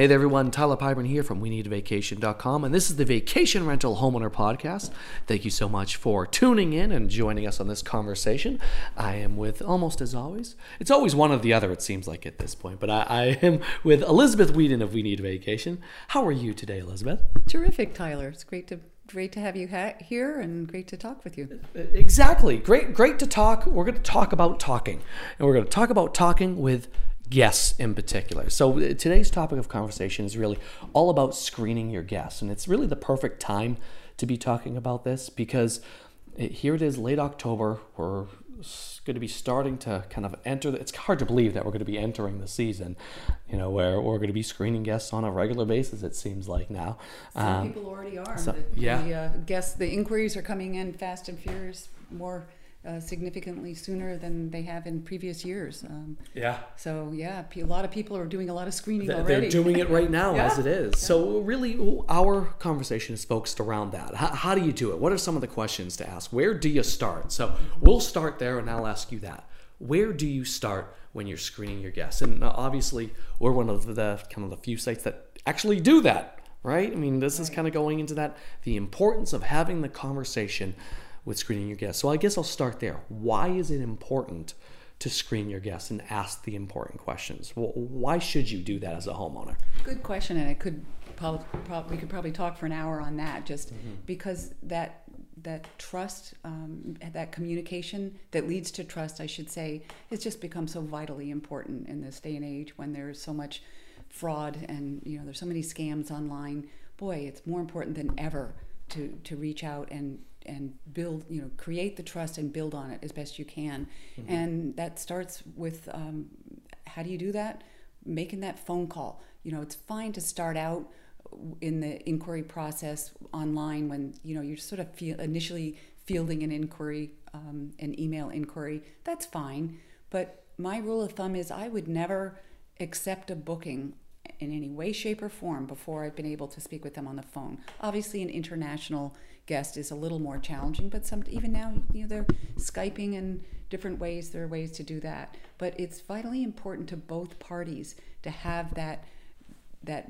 Hey there everyone, Tyler Pyburn here from weneedvacation.com, and this is the Vacation Rental Homeowner Podcast. Thank you so much for tuning in and joining us on this conversation. I am with, almost as always, it's always one or the other it seems like at this point, but I am with Elizabeth Whedon of We Need Vacation. How are you today, Elizabeth? Terrific, Tyler. It's great to have you here and great to talk with you. Exactly. Great to talk. We're going to talk about talking, and we're going to talk about talking with guests in particular. So today's topic of conversation is really all about screening your guests, and it's really the perfect time to be talking about this because here it is, late October. We're going to be starting to kind of enter. It's hard to believe that we're going to be entering the season, you know, where we're going to be screening guests on a regular basis. It seems like now. Some people already are. So, the guests, the inquiries are coming in fast and furious. Significantly sooner than they have in previous years. A lot of people are doing a lot of screening already. They're doing it right now as it is. So really our conversation is focused around that. How do you do it? What are some of the questions to ask? Where do you start? So we'll start there, and I'll ask you that. Where do you start when you're screening your guests? And obviously we're one of the kind of the few sites that actually do that, right? I mean, this is kind of going into that, the importance of having the conversation with screening your guests. So I guess I'll start there. Why is it important to screen your guests and ask the important questions? Why should you do that as a homeowner? Good question, and I could probably talk for an hour on that, just because that trust, that communication that leads to trust, I should say, it's just become so vitally important in this day and age when there's so much fraud and there's so many scams online. Boy, it's more important than ever to reach out and build, create the trust and build on it as best you can. And that starts with how do you do that? Making that phone call. It's fine to start out in the inquiry process online when, you're sort of initially fielding an inquiry, an email inquiry. That's fine. But my rule of thumb is I would never accept a booking in any way, shape, or form before I've been able to speak with them on the phone. Obviously, an international guest is a little more challenging, but even now, they're Skyping and different ways. There are ways to do that. But it's vitally important to both parties to have that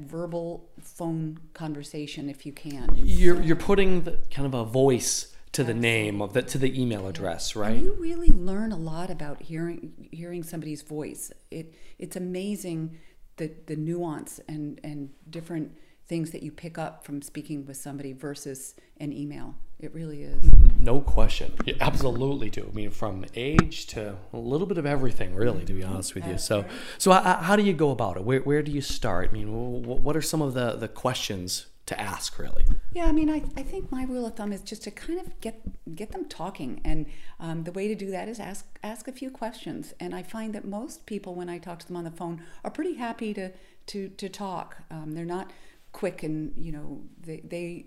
verbal phone conversation if you can. You're putting the, kind of a voice to the name of to the email address, right? And you really learn a lot about hearing somebody's voice. It's amazing. The nuance and different things that you pick up from speaking with somebody versus an email. It really is. No question. You absolutely do. I mean, from age to a little bit of everything, really, to be honest with you. So how do you go about it? Where do you start? I mean, what are some of the questions to ask, really? Yeah, I mean, I think my rule of thumb is just to kind of get them talking. And the way to do that is ask a few questions. And I find that most people, when I talk to them on the phone, are pretty happy to talk. They're not quick, and they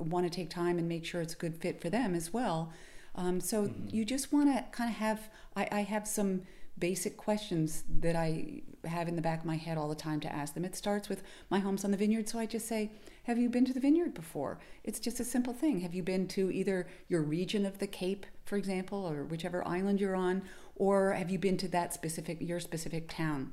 want to take time and make sure it's a good fit for them as well. You just want to kind of have, I have some basic questions that I have in the back of my head all the time to ask them. It starts with, my home's on the vineyard, so I just say, have you been to the vineyard before? It's just a simple thing. Have you been to either your region of the Cape, for example, or whichever island you're on, or have you been to your specific town?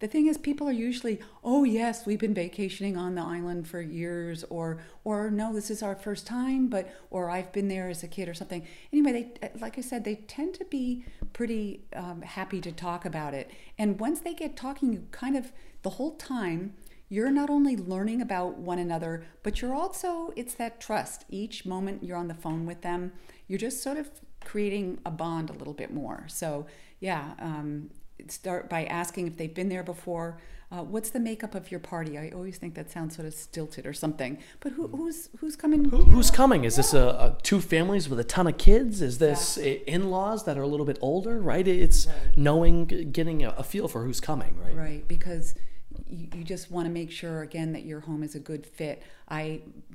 The thing is, people are usually, oh yes, we've been vacationing on the island for years, or no, this is our first time, or I've been there as a kid or something. Anyway, like I said, they tend to be pretty happy to talk about it. And once they get talking, you kind of, the whole time, you're not only learning about one another, but you're also, it's that trust. Each moment you're on the phone with them, you're just sort of creating a bond a little bit more. So yeah. Start by asking if they've been there before. What's the makeup of your party? I always think that sounds sort of stilted or something. But who's coming? Who's coming? Is this a two families with a ton of kids? Is this in-laws that are a little bit older? Right? It's knowing, getting a feel for who's coming. Right. Right. Because you just want to make sure again that your home is a good fit.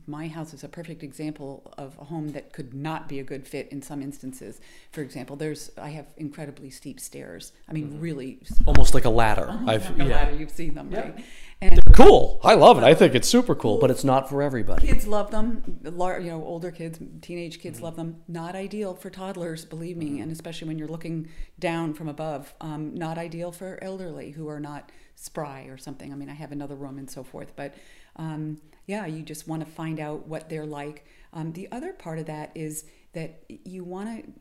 My house is a perfect example of a home that could not be a good fit in some instances. For example, I have incredibly steep stairs. I mean, really, almost like a ladder. Ladder. You've seen them, right? And they're cool. I love it. I think it's super cool, but it's not for everybody. Kids love them. Older kids, teenage kids love them. Not ideal for toddlers, believe me, and especially when you're looking down from above. Not ideal for elderly who are not spry or something. I mean, I have another room and so forth, but yeah, you just want to find out what they're like. The other part of that is that you want to,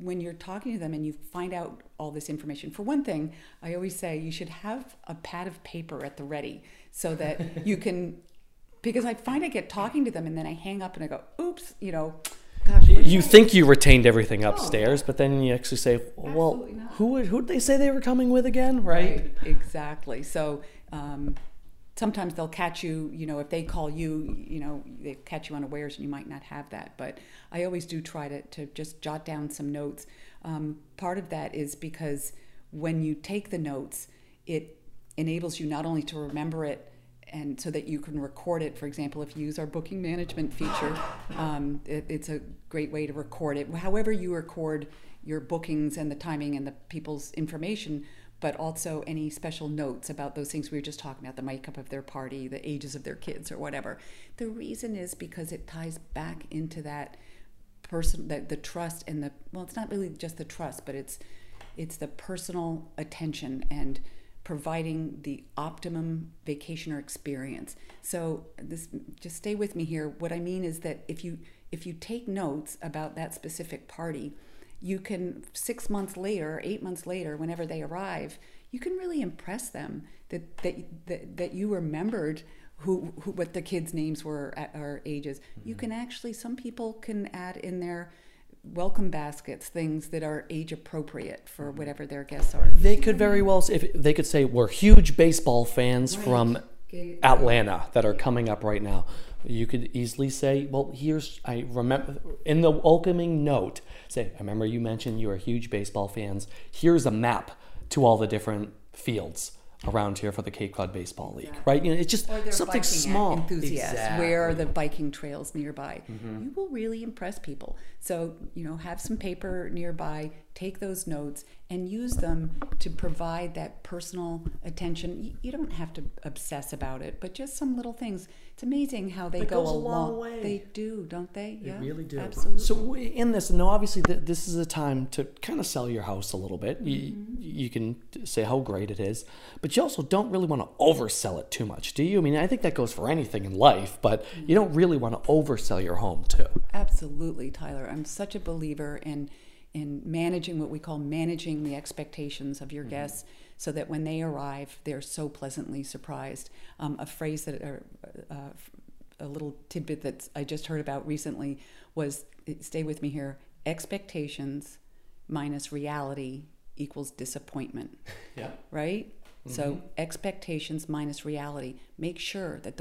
when you're talking to them and you find out all this information, for one thing, I always say you should have a pad of paper at the ready so that you can, because I find I get talking to them and then I hang up and I go, oops, you know, gosh. You think you retained everything upstairs, but then you actually say, well, who'd they say they were coming with again, right? Exactly. So sometimes they'll catch you, you know, if they call you, you know, they catch you unawares and you might not have that. But I always do try to just jot down some notes. Part of that is because when you take the notes, it enables you not only to remember it, and so that you can record it. For example, if you use our booking management feature, it's a great way to record it. However you record your bookings and the timing and the people's information, but also any special notes about those things we were just talking about, the makeup of their party, the ages of their kids or whatever. The reason is because it ties back into that person, the trust and the, well, it's not really just the trust, but it's the personal attention and providing the optimum vacationer experience. So this, just stay with me here. What I mean is that if you take notes about that specific party, you can 6 months later, 8 months later, whenever they arrive, you can really impress them that you remembered what the kids' names were at our ages. Mm-hmm. You can actually, some people can add in their welcome baskets things that are age appropriate for whatever their guests are. They could very well, if they could say, we're huge baseball fans, right, from Atlanta that are coming up right now. You could easily say, well, here's, I remember, in the welcoming note, say, I remember you mentioned you are huge baseball fans. Here's a map to all the different fields around here for the Cape Cod Baseball League, exactly, right? You know, it's just something small. Enthusiasts, exactly. Where are the biking trails nearby? Mm-hmm. You will really impress people. So, you know, have some paper nearby, take those notes, and use them to provide that personal attention. You don't have to obsess about it, but just some little things. It's amazing how they go a long way. They do, don't they? They really do. Absolutely. So in this, no, obviously this is a time to kind of sell your house a little bit. Mm-hmm. You can say how great it is, but you also don't really want to oversell it too much, do you? I mean, I think that goes for anything in life, but mm-hmm. you don't really want to oversell your home too. Absolutely, Tyler. I'm such a believer in managing what we call managing the expectations of your guests, so that when they arrive, they're so pleasantly surprised. A phrase that, a little tidbit that I just heard about recently was, stay with me here, expectations minus reality equals disappointment. Yeah. Right? Mm-hmm. So expectations minus reality. Make sure that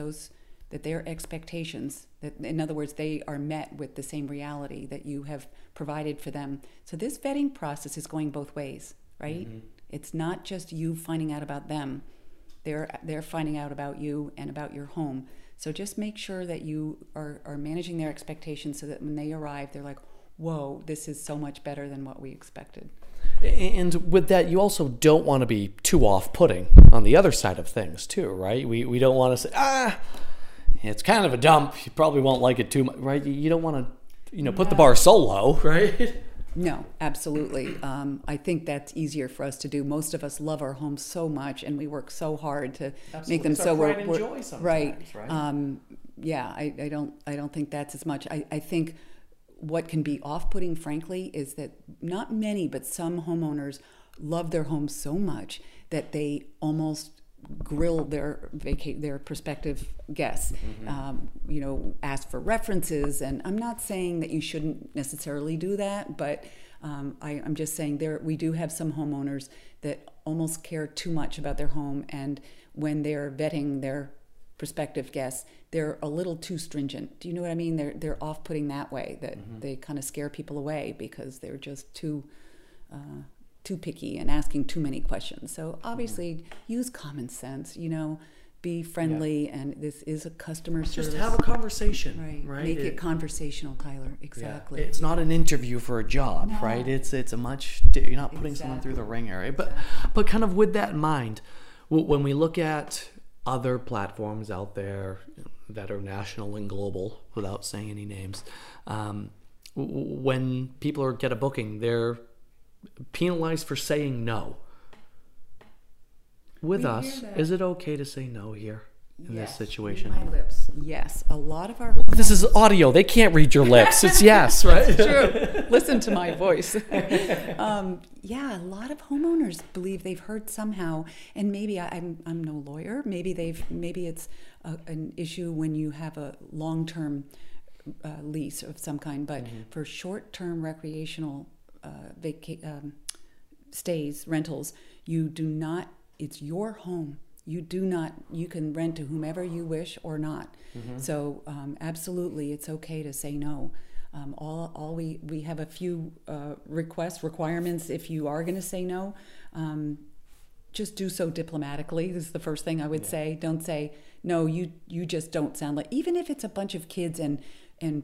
their expectations, that in other words, they are met with the same reality that you have provided for them. So this vetting process is going both ways, right? Mm-hmm. It's not just you finding out about them. They're finding out about you and about your home. So just make sure that you are managing their expectations so that when they arrive, they're like, whoa, this is so much better than what we expected. And with that, you also don't want to be too off-putting on the other side of things too, right? We don't want to say, it's kind of a dump. You probably won't like it too much, right? You don't want to, put the bar so low, right? No, absolutely. I think that's easier for us to do. Most of us love our homes so much, and we work so hard to make them so right. Yeah, I don't think that's as much. I think what can be off-putting, frankly, is that not many, but some homeowners love their homes so much that they almost grill their prospective guests, mm-hmm. Ask for references. And I'm not saying that you shouldn't necessarily do that, but I'm just saying we do have some homeowners that almost care too much about their home, and when they're vetting their prospective guests, they're a little too stringent. Do you know what I mean? They're off-putting that way, that mm-hmm. they kind of scare people away because they're just too picky and asking too many questions. So obviously use common sense, be friendly, and this is a customer service. Just have a conversation, right? Make it conversational, Tyler. Exactly. Yeah. It's not an interview for a job, right? It's a much, you're not putting someone through the ringer, right? But kind of with that in mind, when we look at other platforms out there that are national and global, without saying any names, when people get a booking, they're penalized for saying no. with us, is it okay to say no here in this situation? My lips, yes. A lot of our lips. This is audio. They can't read your lips. It's yes, right? It's true. Listen to my voice. Yeah, a lot of homeowners believe they've heard somehow, and maybe I'm no lawyer. Maybe it's an issue when you have a long-term lease of some kind, but for short-term recreational stays, rentals, you do not. It's your home. You do not. You can rent to whomever you wish or not. So absolutely, it's okay to say no. We have a few requirements. If you are going to say no, just do so diplomatically. This is the first thing I would say. Don't say no. You just don't sound like, even if it's a bunch of kids and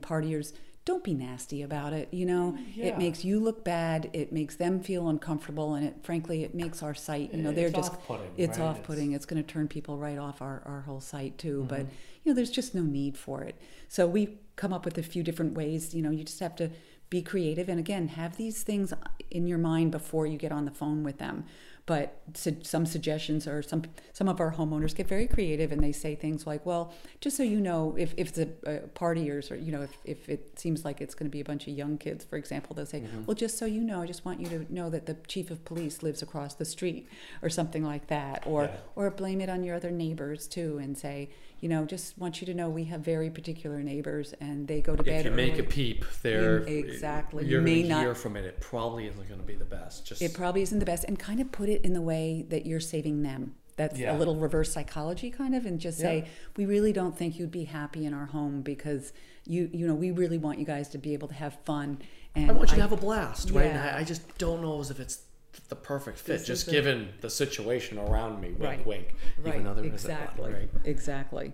partiers. Don't be nasty about it, you know. It makes you look bad, it makes them feel uncomfortable, and it makes our site, you know, it's off-putting, it's going to turn people right off our whole site too, but you know, there's just no need for it. So we come up with a few different ways, you know, you just have to be creative, and again, have these things in your mind before you get on the phone with them. But some suggestions, or some of our homeowners get very creative, and they say things like, well, just so you know, if the partiers, or, you know, if it seems like it's going to be a bunch of young kids, for example, they'll say, well, just so you know, I just want you to know that the chief of police lives across the street, or something like that, or blame it on your other neighbors too, and say, you know, just want you to know we have very particular neighbors, and they go to bed. If you make a peep, you're going to hear from it. It probably isn't going to be the best. It probably isn't the best, and kind of put it in the way that you're saving them. That's a little reverse psychology kind of, and just say, we really don't think you'd be happy in our home, because you know, we really want you guys to be able to have fun. And I want you to have a blast, right? And I just don't know as if it's the perfect fit, just given the situation around me. Wink, wink. Even though there is a lot, exactly.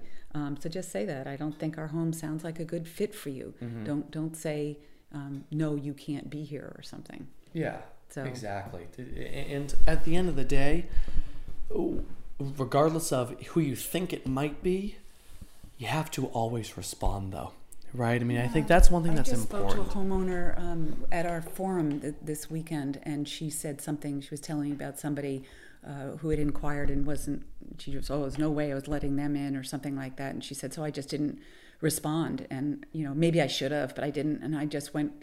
So just say that. I don't think our home sounds like a good fit for you. Don't say, no, you can't be here, or something. Yeah. So. Exactly. And at the end of the day, regardless of who you think it might be, you have to always respond, though. Right? I mean, I think that's one thing that's important. I just spoke to a homeowner at our forum this weekend, and she said something. She was telling me about somebody who had inquired and wasn't, she was, oh, there's no way I was letting them in, or something like that. And she said, so I just didn't respond. And, you know, maybe I should have, but I didn't. And I just went,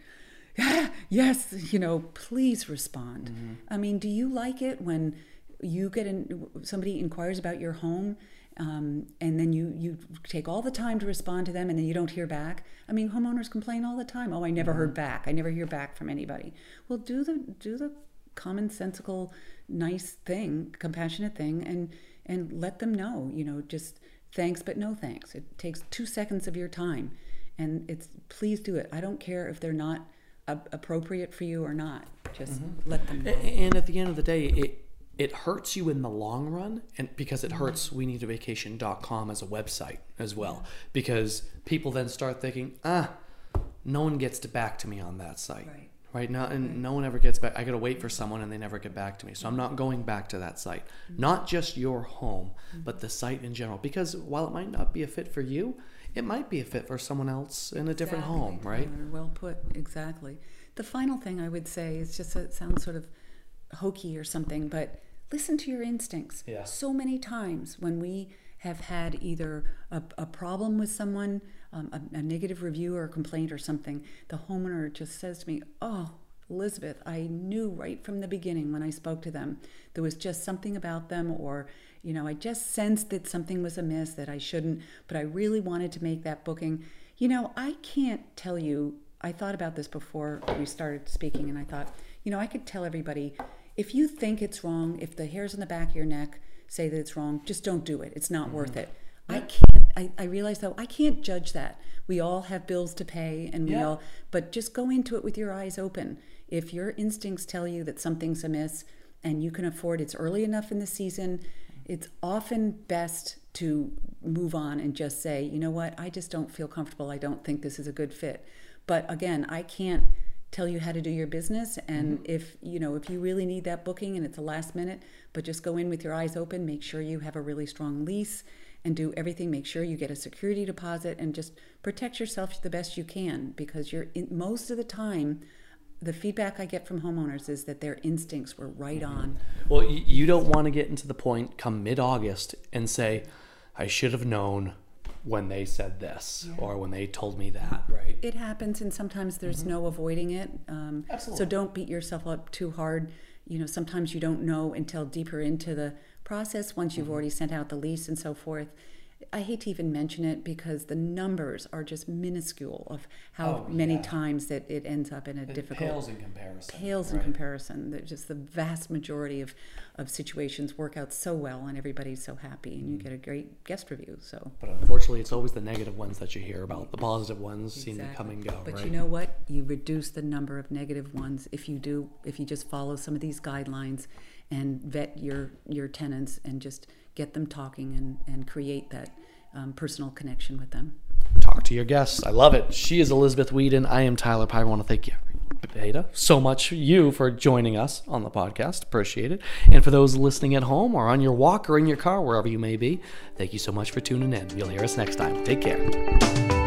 yes, you know, please respond. I mean, do you like it when you get somebody inquires about your home? And then you take all the time to respond to them, and then you don't hear back. I mean, homeowners complain all the time. Oh, I never heard back. I never hear back from anybody. Well, do the commonsensical, nice thing, compassionate thing, and let them know. You know, just thanks, but no thanks. It takes 2 seconds of your time, and please do it. I don't care if they're not appropriate for you or not. Just let them know. And at the end of the day, it hurts you in the long run, and because it hurts weneedvacation.com as a website as well, because people then start thinking, no one gets back to me on that site. Right? No one ever gets back. I got to wait for someone and they never get back to me. So I'm not going back to that site. Not just your home, but the site in general, because while it might not be a fit for you, it might be a fit for someone else in a different home, right? Well put, exactly. The final thing I would say is just that it sounds sort of hokey or something, but listen to your instincts. Yeah. So many times when we have had either a problem with someone, a negative review or a complaint or something, the homeowner just says to me, oh, Elizabeth, I knew right from the beginning when I spoke to them, there was just something about them, or, you know, I just sensed that something was amiss that I shouldn't, but I really wanted to make that booking. You know, I can't tell you, I thought about this before we started speaking, and I thought, you know, I could tell everybody, if you think it's wrong, if the hairs on the back of your neck say that it's wrong, just don't do it. It's not worth it. I realize, though, I can't judge that. We all have bills to pay, and we all, but just go into it with your eyes open. If your instincts tell you that something's amiss and you can afford, it's early enough in the season, it's often best to move on and just say, you know what, I just don't feel comfortable. I don't think this is a good fit. But again, I can't tell you how to do your business, and if you know, if you really need that booking and it's a last minute, but just go in with your eyes open, make sure you have a really strong lease and do everything, make sure you get a security deposit, and just protect yourself the best you can, because most of the time the feedback I get from homeowners is that their instincts were right on. Well, you don't want to get into the point come mid-August and say, I should have known when they said this, yeah, or when they told me that, right? It happens, and sometimes there's no avoiding it. Absolutely. So don't beat yourself up too hard. You know, sometimes you don't know until deeper into the process, once you've already sent out the lease and so forth. I hate to even mention it because the numbers are just minuscule of how many times that it ends up in a difficult... Pales in comparison. Pales in comparison. Just the vast majority of situations work out so well and everybody's so happy and you get a great guest review. So, but unfortunately, it's always the negative ones that you hear about. The positive ones seem to come and go, but you know what? You reduce the number of negative ones if you do, if you just follow some of these guidelines and vet your tenants and just get them talking and create that personal connection with them. Talk to your guests. I love it. She is Elizabeth Whedon. I am Tyler Pye. I want to thank you, Beta, so much for joining us on the podcast. Appreciate it. And for those listening at home or on your walk or in your car, wherever you may be, thank you so much for tuning in. You'll hear us next time. Take care.